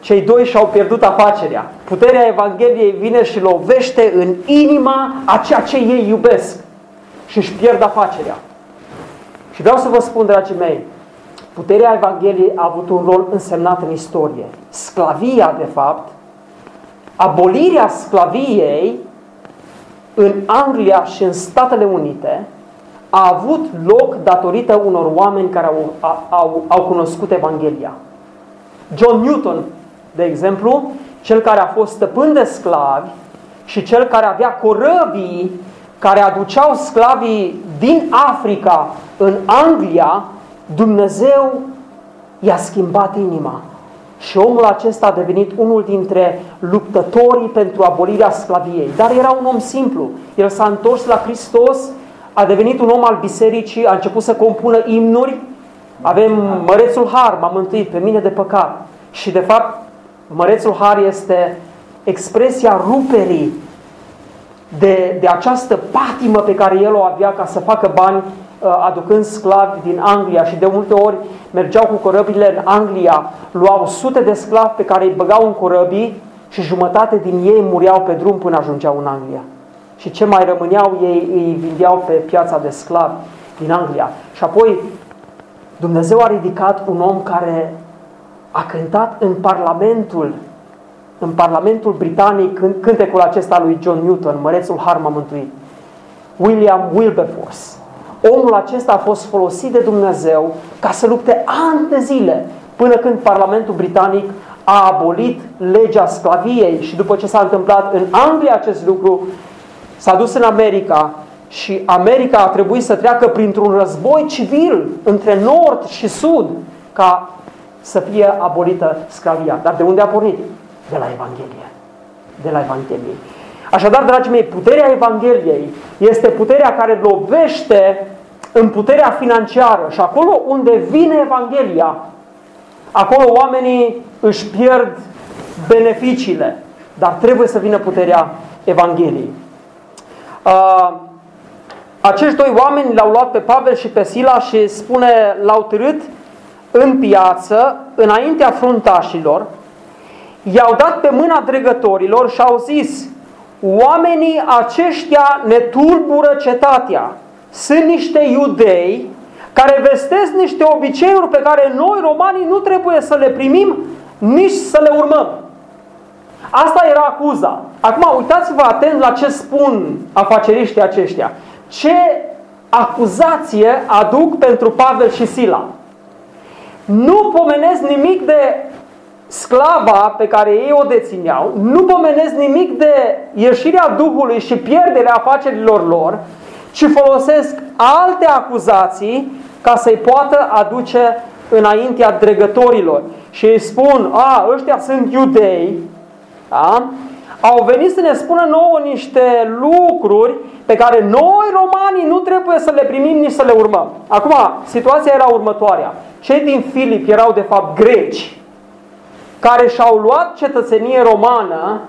cei doi și-au pierdut afacerea. Puterea Evangheliei vine și lovește în inima a ceea ce ei iubesc și își pierd afacerea. Și vreau să vă spun, dragii mei, puterea Evangheliei a avut un rol însemnat în istorie. Sclavia, de fapt, abolirea sclaviei în Anglia și în Statele Unite a avut loc datorită unor oameni care au cunoscut Evanghelia. John Newton, de exemplu, cel care a fost stăpân de sclavi și cel care avea corăbii care aduceau sclavii din Africa în Anglia, Dumnezeu i-a schimbat inima. Și omul acesta a devenit unul dintre luptătorii pentru abolirea sclaviei. Dar era un om simplu. El s-a întors la Hristos, a devenit un om al bisericii, a început să compună imnuri. Avem Mărețul Har, m-a mântuit pe mine de păcat. Și de fapt, Mărețul Har este expresia ruperii de această patimă pe care el o avea ca să facă bani aducând sclavi din Anglia. Și de multe ori mergeau cu corăbile în Anglia, luau sute de sclavi pe care îi băgau în corăbii și jumătate din ei mureau pe drum până ajungeau în Anglia. Și ce mai rămâneau ei îi vindeau pe piața de sclavi din Anglia. Și apoi Dumnezeu a ridicat un om care a cântat în Parlamentul britanic cântecul acesta lui John Newton, Mărețul Har m-a mântuit, William Wilberforce. Omul acesta a fost folosit de Dumnezeu ca să lupte ani de zile până când Parlamentul britanic a abolit legea sclaviei. Și după ce s-a întâmplat în Anglia acest lucru, s-a dus în America și America a trebuit să treacă printr-un război civil între nord și sud ca să fie abolită sclavia. Dar de unde a pornit? De la Evanghelie. De la Evanghelie. Așadar, dragii mei, puterea Evangheliei este puterea care lovește în puterea financiară. Și acolo unde vine Evanghelia, acolo oamenii își pierd beneficiile. Dar trebuie să vină puterea Evangheliei. Acești doi oameni l-au luat pe Pavel și pe Sila și spune, l-au târât în piață, înaintea fruntașilor, i-au dat pe mâna dregătorilor și au zis, oamenii aceștia ne tulbură cetatea. Sunt niște iudei care vestesc niște obiceiuri pe care noi, romanii, nu trebuie să le primim, nici să le urmăm. Asta era acuza. Acum uitați-vă atent la ce spun afaceriștii aceștia. Ce acuzație aduc pentru Pavel și Sila? Nu pomenesc nimic de sclava pe care ei o dețineau, nu pomenesc nimic de ieșirea Duhului și pierderea afacerilor lor, ci folosesc alte acuzații ca să-i poată aduce înaintea dregătorilor. Și îi spun, ăștia sunt iudei, da? Au venit să ne spună nouă niște lucruri pe care noi, romanii, nu trebuie să le primim nici să le urmăm. Acum, situația era următoarea. Cei din Filipi erau, de fapt, greci, care și-au luat cetățenie romană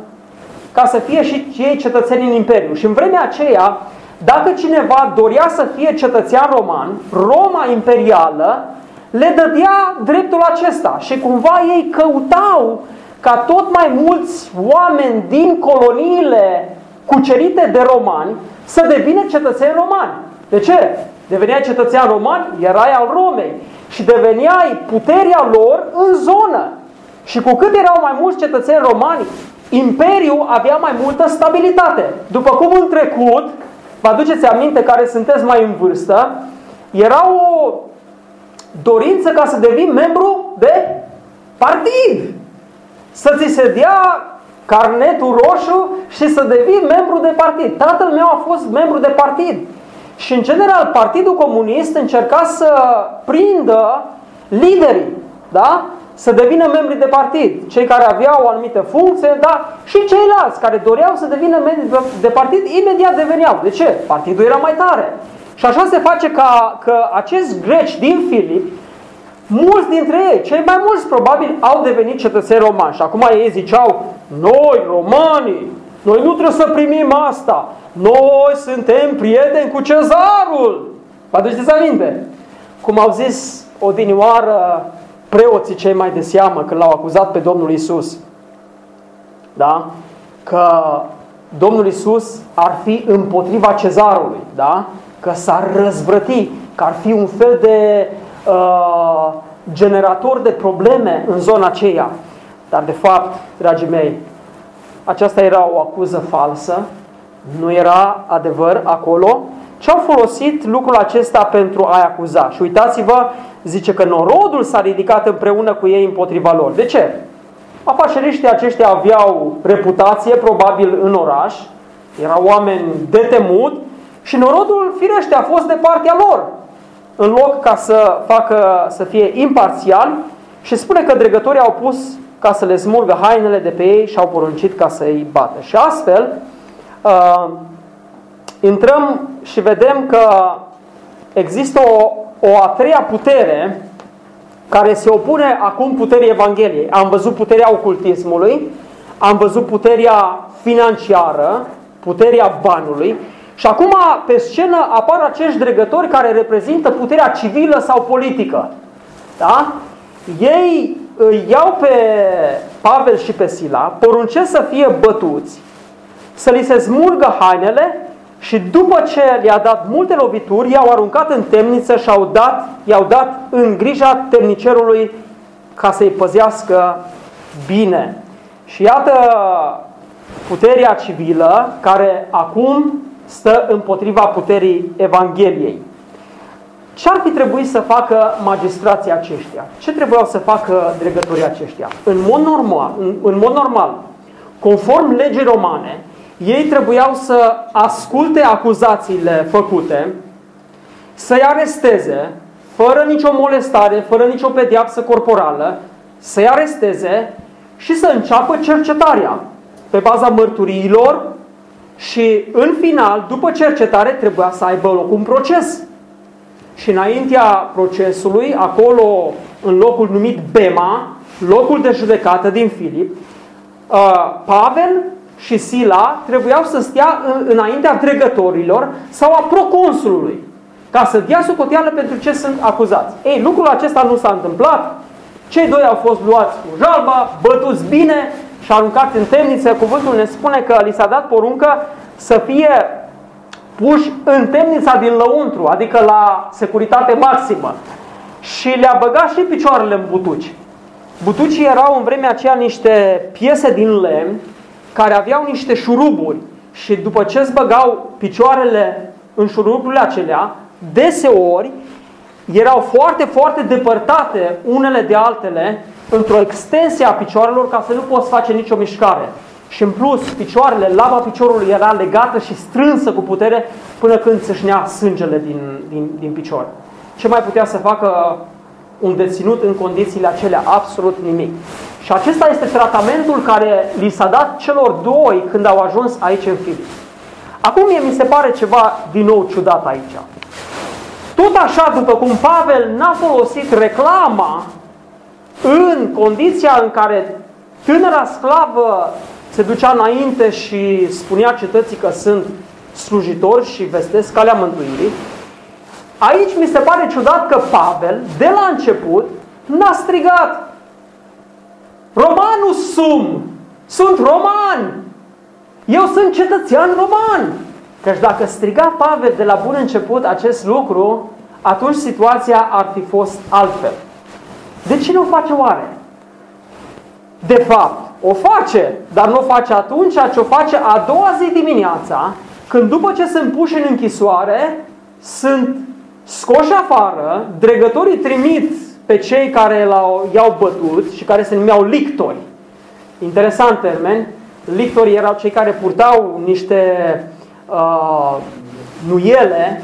ca să fie și ei cetățeni în Imperiu. Și în vremea aceea, dacă cineva dorea să fie cetățean roman, Roma imperială le dădea dreptul acesta. Și cumva ei căutau ca tot mai mulți oameni din coloniile cucerite de romani să devină cetățeni romani. De ce? Deveneai cetățean roman, erai al Romei și deveneai puterea lor în zonă. Și cu cât erau mai mulți cetățeni romani, imperiul avea mai multă stabilitate. După cum în trecut, vă aduceți aminte care sunteți mai în vârstă, era o dorință ca să devii membru de partid. Să ți se dea carnetul roșu și să devii membru de partid. Tatăl meu a fost membru de partid. Și în general, Partidul Comunist încerca să prindă liderii, da? Să devină membri de partid. Cei care aveau o anumită funcție, da? Și ceilalți care doreau să devină membri de partid, imediat deveneau. De ce? Partidul era mai tare. Și așa se face că acești greci din Filip, mulți dintre ei, cei mai mulți probabil, au devenit cetățeni romani. Și acum ei ziceau, noi romanii, noi nu trebuie să primim asta. Noi suntem prieteni cu cezarul. Vă aduceți aminte? Cum au zis odinioară preoții cei mai de seamă când l-au acuzat pe Domnul Iisus. Da? Că Domnul Iisus ar fi împotriva cezarului. Da? Că s-ar răzvrăti. Că ar fi un fel de generator de probleme în zona aceea. Dar de fapt, dragii mei, aceasta era o acuză falsă. Nu era adevăr acolo. Ce-au folosit lucrul acesta pentru a-i acuza? Și uitați-vă, zice că norodul s-a ridicat împreună cu ei împotriva lor. De ce? Apașeriștii aceștia aveau reputație, probabil, în oraș. Erau oameni de temut și norodul, firește, a fost de partea lor. În loc ca să fie imparțial, și spune că dregătorii au pus ca să le smulgă hainele de pe ei și au poruncit ca să îi bată. Și astfel, intrăm și vedem că există o a treia putere care se opune acum puterii Evangheliei. Am văzut puterea ocultismului, am văzut puterea financiară, puterea banului și acum pe scenă apar acești dregători care reprezintă puterea civilă sau politică. Da? Ei îi iau pe Pavel și pe Sila, poruncesc să fie bătuți, să li se smulgă hainele și după ce le-a dat multe lovituri, i-au aruncat în temniță și i-au dat în grija temnicerului ca să-i păzească bine. Și iată puterea civilă care acum stă împotriva puterii Evangheliei. Ce ar fi trebuit să facă magistrații aceștia? Ce trebuiau să facă dregătorii aceștia? În mod normal, conform legii romane, ei trebuiau să asculte acuzațiile făcute, să-i aresteze, fără nicio molestare, fără nicio pedeapsă corporală, să-i aresteze și să înceapă cercetarea pe baza mărturiilor și, în final, după cercetare, trebuia să aibă loc un proces. Și înaintea procesului, acolo, în locul numit Bema, locul de judecată din Filip, Pavel și Sila trebuiau să stea înaintea dregătorilor sau a proconsulului ca să dea socoteală pentru ce sunt acuzați. Ei, lucrul acesta nu s-a întâmplat. Cei doi au fost luați cu jalba, bătuți bine și aruncați în temniță. Cuvântul ne spune că li s-a dat poruncă să fie puși în temnița din lăuntru, adică la securitate maximă. Și le-a băgat și picioarele în butuci. Butucii erau în vremea aceea niște piese din lemn care aveau niște șuruburi și după ce îți băgau picioarele în șuruburile acelea, deseori erau foarte, foarte depărtate unele de altele într-o extensie a picioarelor ca să nu poți face nicio mișcare. Și în plus, picioarele, laba piciorului era legată și strânsă cu putere până când țâșnea sângele din picior. Ce mai putea să facă un deținut în condițiile acelea? Absolut nimic. Și acesta este tratamentul care li s-a dat celor doi când au ajuns aici în Filip. Acum mi se pare ceva din nou ciudat aici. Tot așa, după cum Pavel n-a folosit reclama în condiția în care tânăra sclavă se ducea înainte și spunea cetății că sunt slujitori și vestesc calea mântuirii, aici mi se pare ciudat că Pavel, de la început, n-a strigat Romanul sunt roman. Eu sunt cetățean roman. Deci dacă striga Pavel de la bun început acest lucru, atunci situația ar fi fost altfel. De ce nu o face oare? De fapt, o face, dar nu o face atunci, ci o face a doua zi dimineața, când după ce sunt puși în închisoare, sunt scoși afară, dregătorii trimit pe cei care i-au bătut și care se numeau lictori. Interesant termen, lictorii erau cei care purtau niște nuiele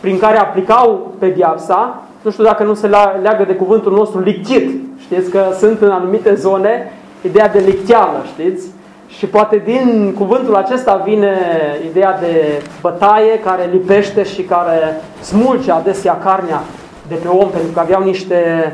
prin care aplicau pedeapsa. Nu știu dacă nu se leagă de cuvântul nostru lictit. Știți că sunt în anumite zone ideea de licteală, știți? Și poate din cuvântul acesta vine ideea de bătaie care lipește și care smulge adesea carnea de pe om, pentru că aveau niște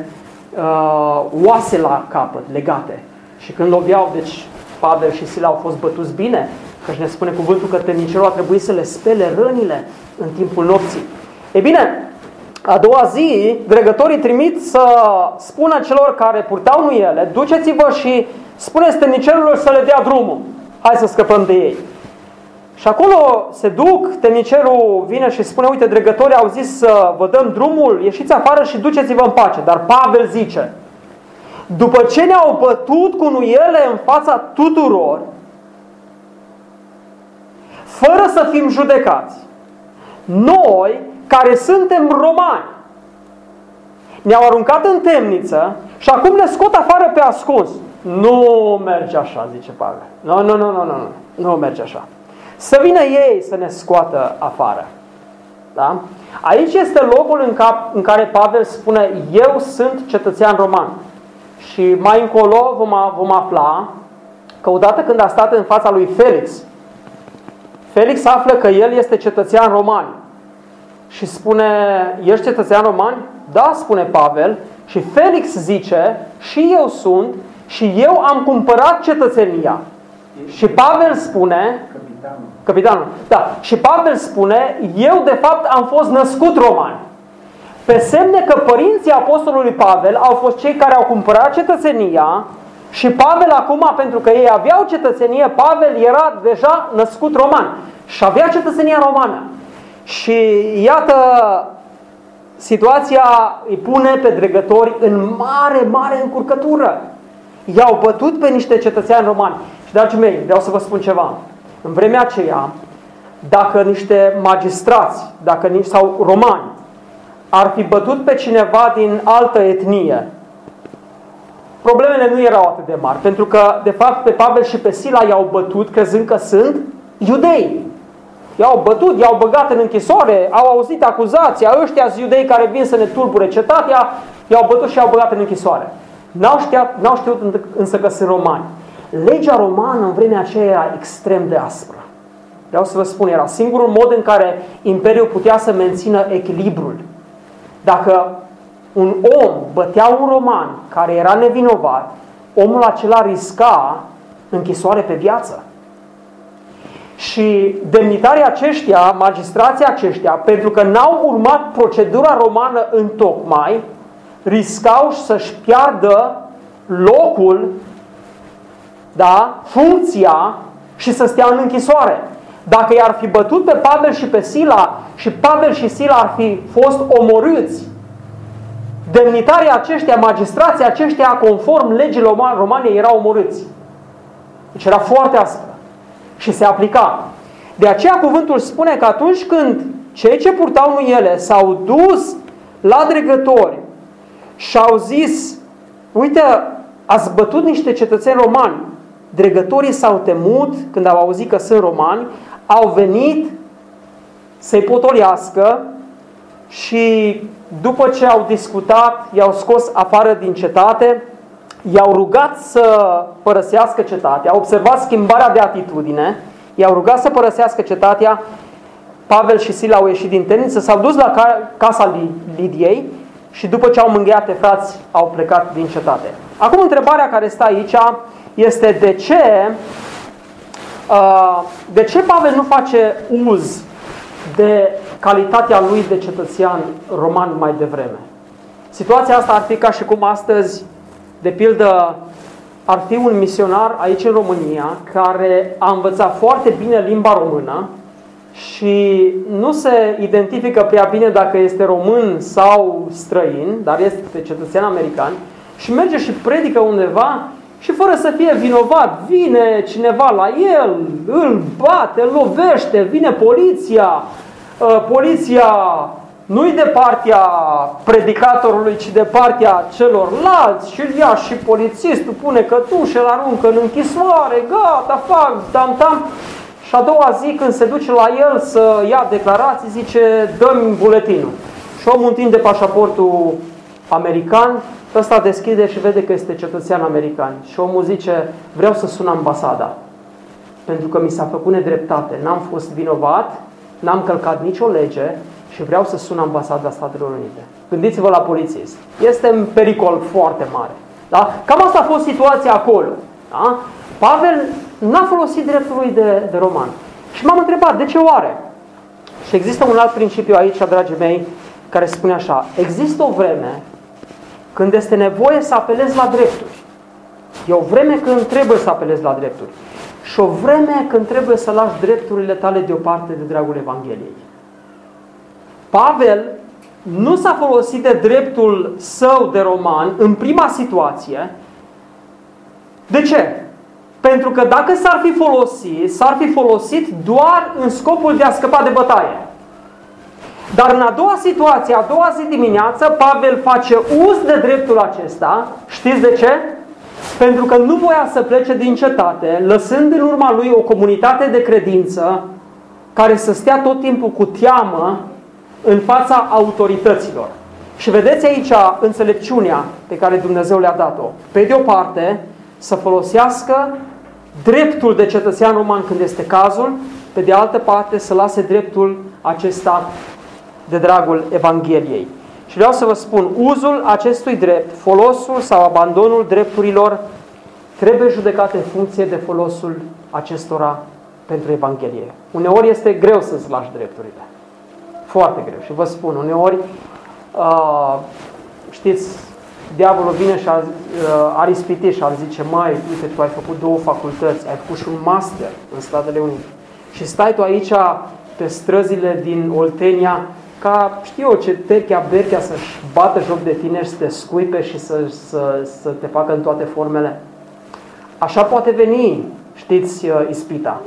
oase la capăt legate. Și când loveau, deci Pavel și Sila au fost bătuți bine, că ne spune cuvântul că temnicerul a trebuit să le spele rănile în timpul nopții. E bine, a doua zi, dregătorii trimit să spună celor care purtau nuiele, duceți-vă și spuneți temnicerilor să le dea drumul. Hai să scăpăm de ei. Și acolo se duc, temnicerul vine și spune, uite, dregătorii au zis să vă dăm drumul, ieșiți afară și duceți-vă în pace. Dar Pavel zice, după ce ne-au bătut cu nuiele în fața tuturor, fără să fim judecați, noi, care suntem romani, ne-au aruncat în temniță și acum ne scot afară pe ascuns. Nu merge așa, zice Pavel. Nu merge așa. Să vină ei să ne scoată afară. Da? Aici este locul în care Pavel spune, eu sunt cetățean roman. Și mai încolo vom afla că odată când a stat în fața lui Felix, Felix află că el este cetățean roman. Și spune, ești cetățean roman? Da, spune Pavel. Și Felix zice, și eu sunt, și eu am cumpărat cetățenia. Și Pavel spune, capitanul, da. Și Pavel spune, eu de fapt am fost născut roman. Pe semne că părinții apostolului Pavel au fost cei care au cumpărat cetățenia și Pavel acum, pentru că ei aveau cetățenie, Pavel era deja născut roman și avea cetățenia romană. Și iată, situația îi pune pe dregători în mare, mare încurcătură. I-au bătut pe niște cetățeani romani. Și, dragii mei, vreau să vă spun ceva. În vremea aceea, dacă niște magistrați sau romani ar fi bătut pe cineva din altă etnie, problemele nu erau atât de mari. Pentru că, de fapt, pe Pavel și pe Sila i-au bătut crezând că sunt iudei. I-au bătut, i-au băgat în închisoare, au auzit acuzația, ăștia iudei care vin să ne tulbure cetatea, i-au bătut și i-au băgat în închisoare. N-au știut însă că sunt romani. Legea romană în vremea aceea era extrem de aspră. Vreau să vă spun, era singurul mod în care imperiul putea să mențină echilibrul. Dacă un om bătea un roman care era nevinovat, omul acela risca închisoare pe viață. Și demnitarii aceștia, magistrații aceștia, pentru că n-au urmat procedura romană întocmai, riscau să-și piardă locul, da, funcția și să stea în închisoare. Dacă i-ar fi bătut pe Pavel și pe Sila și Pavel și Sila ar fi fost omorâți, demnitarii aceștia, magistrații aceștia, conform legii romane, erau omorâți. Deci era foarte aspră. Și se aplica. De aceea cuvântul spune că atunci când cei ce purtau nuiele s-au dus la dregători și au zis, uite, ați bătut niște cetățeni romani. Dregătorii s-au temut când au auzit că sunt romani, au venit să-i potolească și după ce au discutat, i-au scos afară din cetate. I-au rugat să părăsească cetatea, au observat schimbarea de atitudine, i-au rugat să părăsească cetatea, Pavel și Sila au ieșit din temniță, s-au dus la casa Lidiei și după ce au mângâiat pe frați, au plecat din cetate. Acum întrebarea care stă aici este de ce Pavel nu face uz de calitatea lui de cetățean roman mai devreme? Situația asta ar fi ca și cum astăzi De pildă, ar fi un misionar aici în România care a învățat foarte bine limba română și nu se identifică prea bine dacă este român sau străin, dar este cetățean american și merge și predică undeva și fără să fie vinovat, vine cineva la el, îl bate, îl lovește, vine poliția. Poliția nu-i de partea predicatorului, ci de partea celorlalți și îl ia și polițistul pune cătușe, îl aruncă în închisoare, gata, fac, tam-tam. Și a doua zi când se duce la el să ia declarații, zice, dă-mi buletinul. Și omul întinde pașaportul american, ăsta deschide și vede că este cetățean american. Și omul zice, vreau să sun ambasada, pentru că mi s-a făcut nedreptate, n-am fost vinovat, n-am călcat nicio lege și vreau să sun ambasada Statelor Unite. Gândiți-vă la polițist. Este un pericol foarte mare. Da? Cam asta a fost situația acolo. Da? Pavel n-a folosit dreptul lui de roman. Și m-am întrebat, de ce oare? Și există un alt principiu aici, dragii mei, care spune așa. Există o vreme când este nevoie să apelezi la drepturi. E o vreme când trebuie să apelezi la drepturi. Și o vreme când trebuie să lași drepturile tale deoparte de dragul Evangheliei. Pavel nu s-a folosit de dreptul său de roman în prima situație. De ce? Pentru că dacă s-ar fi folosit doar în scopul de a scăpa de bătaie. Dar în a doua situație, a doua zi dimineață, Pavel face uz de dreptul acesta. Știți de ce? Pentru că nu voia să plece din cetate, lăsând în urma lui o comunitate de credință care să stea tot timpul cu teamă în fața autorităților. Și vedeți aici înțelepciunea pe care Dumnezeu le-a dat-o. Pe de o parte, să folosească dreptul de cetățean roman când este cazul, pe de altă parte să lase dreptul acesta de dragul Evangheliei. Și vreau să vă spun, uzul acestui drept, folosul sau abandonul drepturilor, trebuie judecat în funcție de folosul acestora pentru Evanghelie. Uneori este greu să-ți lași drepturile. Foarte greu. Și vă spun, uneori, știți, diavolul vine și ar ispiti și ar zice, măi, uite, tu ai făcut 2 facultăți, ai făcut și un master în Statele Unite și stai tu aici pe străzile din Oltenia ca, știu eu, ce terchea-berchea să-și bată joc de tine și să te scuipe și să te facă în toate formele. Așa poate veni, știți, ispita.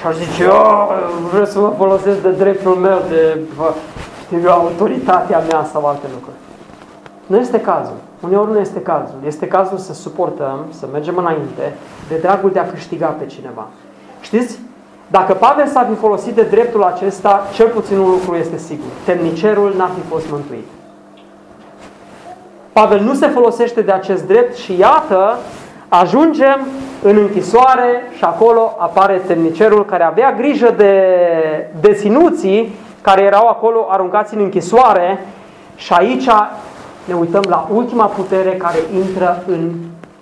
Și aș zice, eu vreau să mă folosesc de dreptul meu, de, știu eu, autoritatea mea sau alte lucruri. Nu este cazul. Uneori nu este cazul. Este cazul să suportăm, să mergem înainte, de dragul de a câștiga pe cineva. Știți? Dacă Pavel s-ar fi folosit de dreptul acesta, cel puțin un lucru este sigur. Temnicerul n-ar fi fost mântuit. Pavel nu se folosește de acest drept și iată, ajungem în închisoare și acolo apare temnicerul care avea grijă de deținuții care erau acolo aruncați în închisoare și aici ne uităm la ultima putere care intră în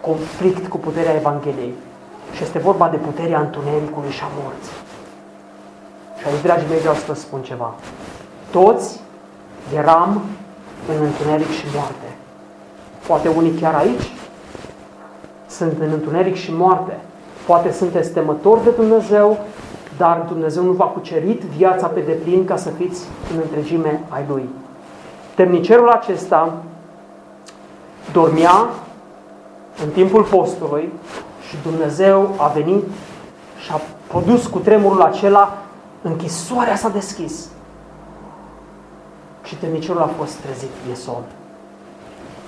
conflict cu puterea Evangheliei. Și este vorba de puterea întunericului și a morții. Și aici, dragii mei, vreau să vă spun ceva. Toți eram în întuneric și moarte. Poate unii chiar aici sunt în întuneric și moarte. Poate sunteți temători de Dumnezeu, dar Dumnezeu nu v-a cucerit viața pe deplin ca să fiți în întregime ai Lui. Temnicerul acesta dormea în timpul postului și Dumnezeu a venit și a produs cu tremurul acela, închisoarea s-a deschis și temnicerul a fost trezit din somn.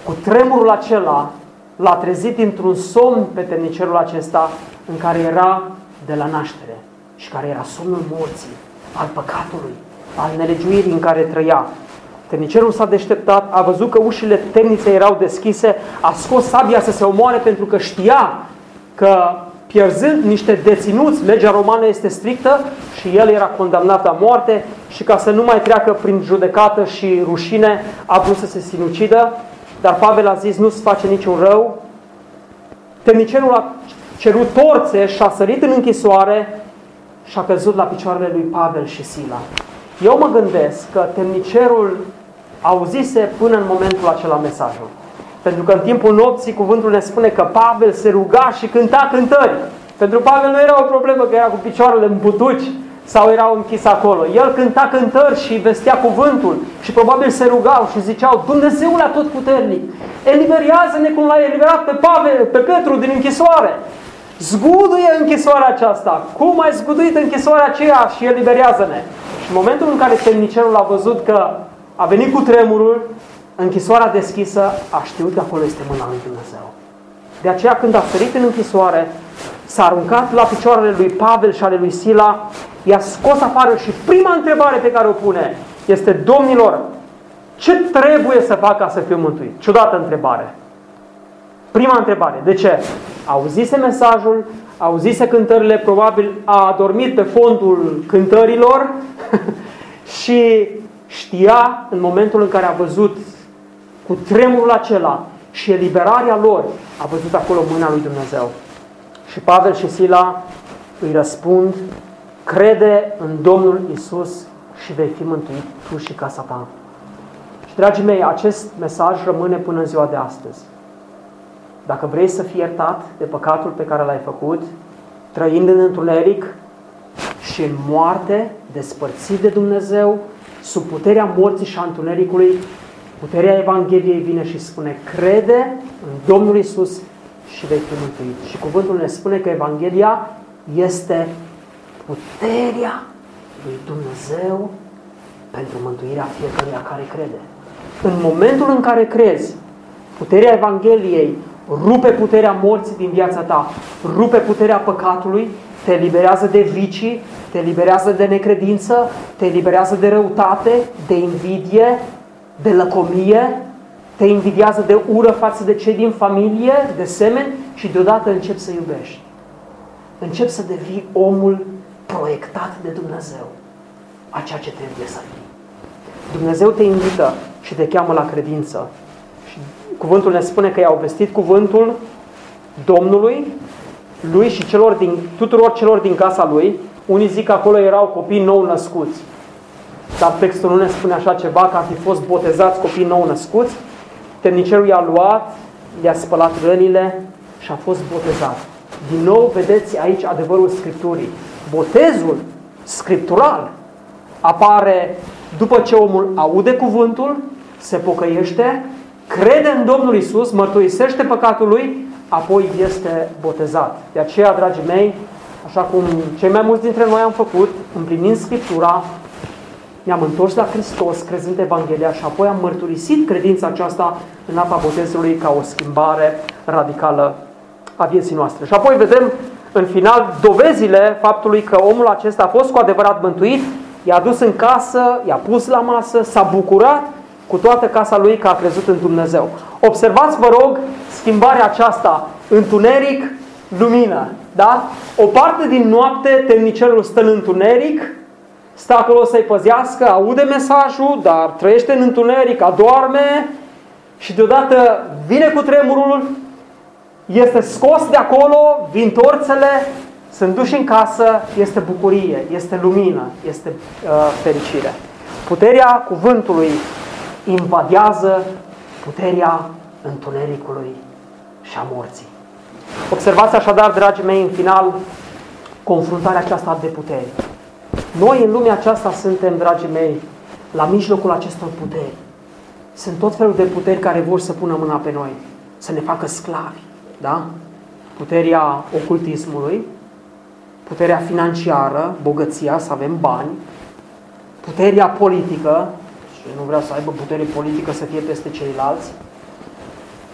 Cu tremurul acela l-a trezit dintr-un somn pe temnicerul acesta în care era de la naștere și care era somnul morții, al păcatului, al nelegiuirii în care trăia. Temnicerul s-a deșteptat, a văzut că ușile temniței erau deschise, a scos sabia să se omoare pentru că știa că pierzând niște deținuți, legea romană este strictă și el era condamnat la moarte și ca să nu mai treacă prin judecată și rușine, a vrut să se sinucidă, dar Pavel a zis, nu-ți face niciun rău. Temnicerul a cerut torțe și a sărit în închisoare și a căzut la picioarele lui Pavel și Sila. Eu mă gândesc că temnicerul auzise până în momentul acela mesajul. Pentru că în timpul nopții cuvântul ne spune că Pavel se ruga și cânta cântări. Pentru Pavel nu era o problemă că era cu picioarele în butuci sau erau închis acolo. El cânta cântări și vestea cuvântul și probabil se rugau și ziceau: Dumnezeul Atotputernic, eliberează-ne cum l-ai eliberat pe Petru din închisoare. Zguduie închisoarea aceasta. Cum ai zguduit închisoarea aceea și eliberează-ne. Și în momentul în care temnicerul a văzut că a venit cu tremurul, închisoarea deschisă, a știut că acolo este mâna lui Dumnezeu. De aceea când a sărit în închisoare, s-a aruncat la picioarele lui Pavel și ale lui Sila, i-a scos afară și prima întrebare pe care o pune este: Domnilor, ce trebuie să fac ca să fiu mântuit? Ciudată întrebare. Prima întrebare. De ce? Auzise mesajul, auzise cântările, probabil a adormit pe fondul cântărilor și știa în momentul în care a văzut cu tremurul acela și eliberarea lor, a văzut acolo mâna lui Dumnezeu. Și Pavel și Sila îi răspund: crede în Domnul Iisus și vei fi mântuit tu și casa ta. Și dragii mei, acest mesaj rămâne până în ziua de astăzi. Dacă vrei să fii iertat de păcatul pe care l-ai făcut, trăind în întuneric și în moarte, despărțit de Dumnezeu, sub puterea morții și a întunericului, puterea Evangheliei vine și spune: crede în Domnul Iisus și vei fi mântuit. Și cuvântul ne spune că Evanghelia este puterea lui Dumnezeu pentru mântuirea fiecăruia care crede. În momentul în care crezi, puterea Evangheliei rupe puterea morții din viața ta, rupe puterea păcatului, te eliberează de vicii, te eliberează de necredință, te eliberează de răutate, de invidie, de lăcomie, te invidiază de ură față de cei din familie, de semeni, și deodată începi să iubești. Începi să devii omul proiectat de Dumnezeu, a ceea ce trebuie să fii. Dumnezeu te invită și te cheamă la credință. Și cuvântul ne spune că i-au vestit cuvântul Domnului, lui și tuturor celor din casa lui. Unii zic că acolo erau copii nou născuți. Dar textul nu ne spune așa ceva, că ar fi fost botezați copii nou născuți. Temnicerul i-a luat, i-a spălat rănile și a fost botezat. Din nou vedeți aici adevărul Scripturii. Botezul scriptural apare după ce omul aude cuvântul, se pocăiește, crede în Domnul Iisus, mărturisește păcatul lui, apoi este botezat. De aceea, dragii mei, așa cum cei mai mulți dintre noi am făcut, împlinind Scriptura, ne-am întors la Hristos, crezând Evanghelia, și apoi am mărturisit credința aceasta în apa botezului ca o schimbare radicală a vieții noastre. Și apoi vedem în final dovezile faptului că omul acesta a fost cu adevărat mântuit, i-a dus în casă, i-a pus la masă, s-a bucurat cu toată casa lui că a crezut în Dumnezeu. Observați, vă rog, schimbarea aceasta: întuneric, lumină. Da? O parte din noapte temnicerul stă în întuneric, stă acolo să-i păzească, aude mesajul, dar trăiește în întuneric, adorme și deodată vine cu tremurul, este scos de acolo, vin torțele, sunt duși în casă, este bucurie, este lumină, este fericire. Puterea cuvântului invadează puterea întunericului și a morții. Observați așadar, dragii mei, în final, confruntarea aceasta de puteri. Noi în lumea aceasta suntem, dragii mei, la mijlocul acestor puteri. Sunt tot felul de puteri care vor să pună mâna pe noi, să ne facă sclavi. Da? Puterea ocultismului, puterea financiară, bogăția, să avem bani, puterea politică, și nu vreau să aibă putere politică să fie peste ceilalți,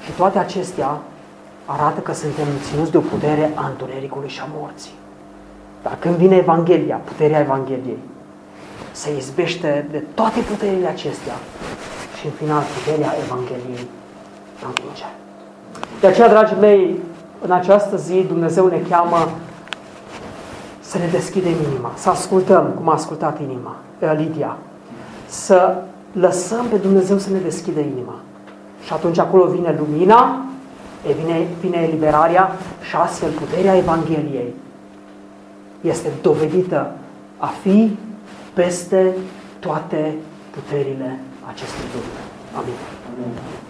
și toate acestea arată că suntem ținuți de o putere a întunericului și a morții. Dar când vine Evanghelia, puterea Evangheliei, se izbește de toate puterile acestea și în final puterea Evangheliei învinge. De aceea, dragii mei, în această zi Dumnezeu ne cheamă să ne deschidem inima, să ascultăm cum a ascultat inima Lidia, să lăsăm pe Dumnezeu să ne deschidă inima. Și atunci acolo vine lumina, vine eliberarea și astfel puterea Evangheliei este dovedită a fi peste toate puterile acestui Dumnezeu. Amin. Amin.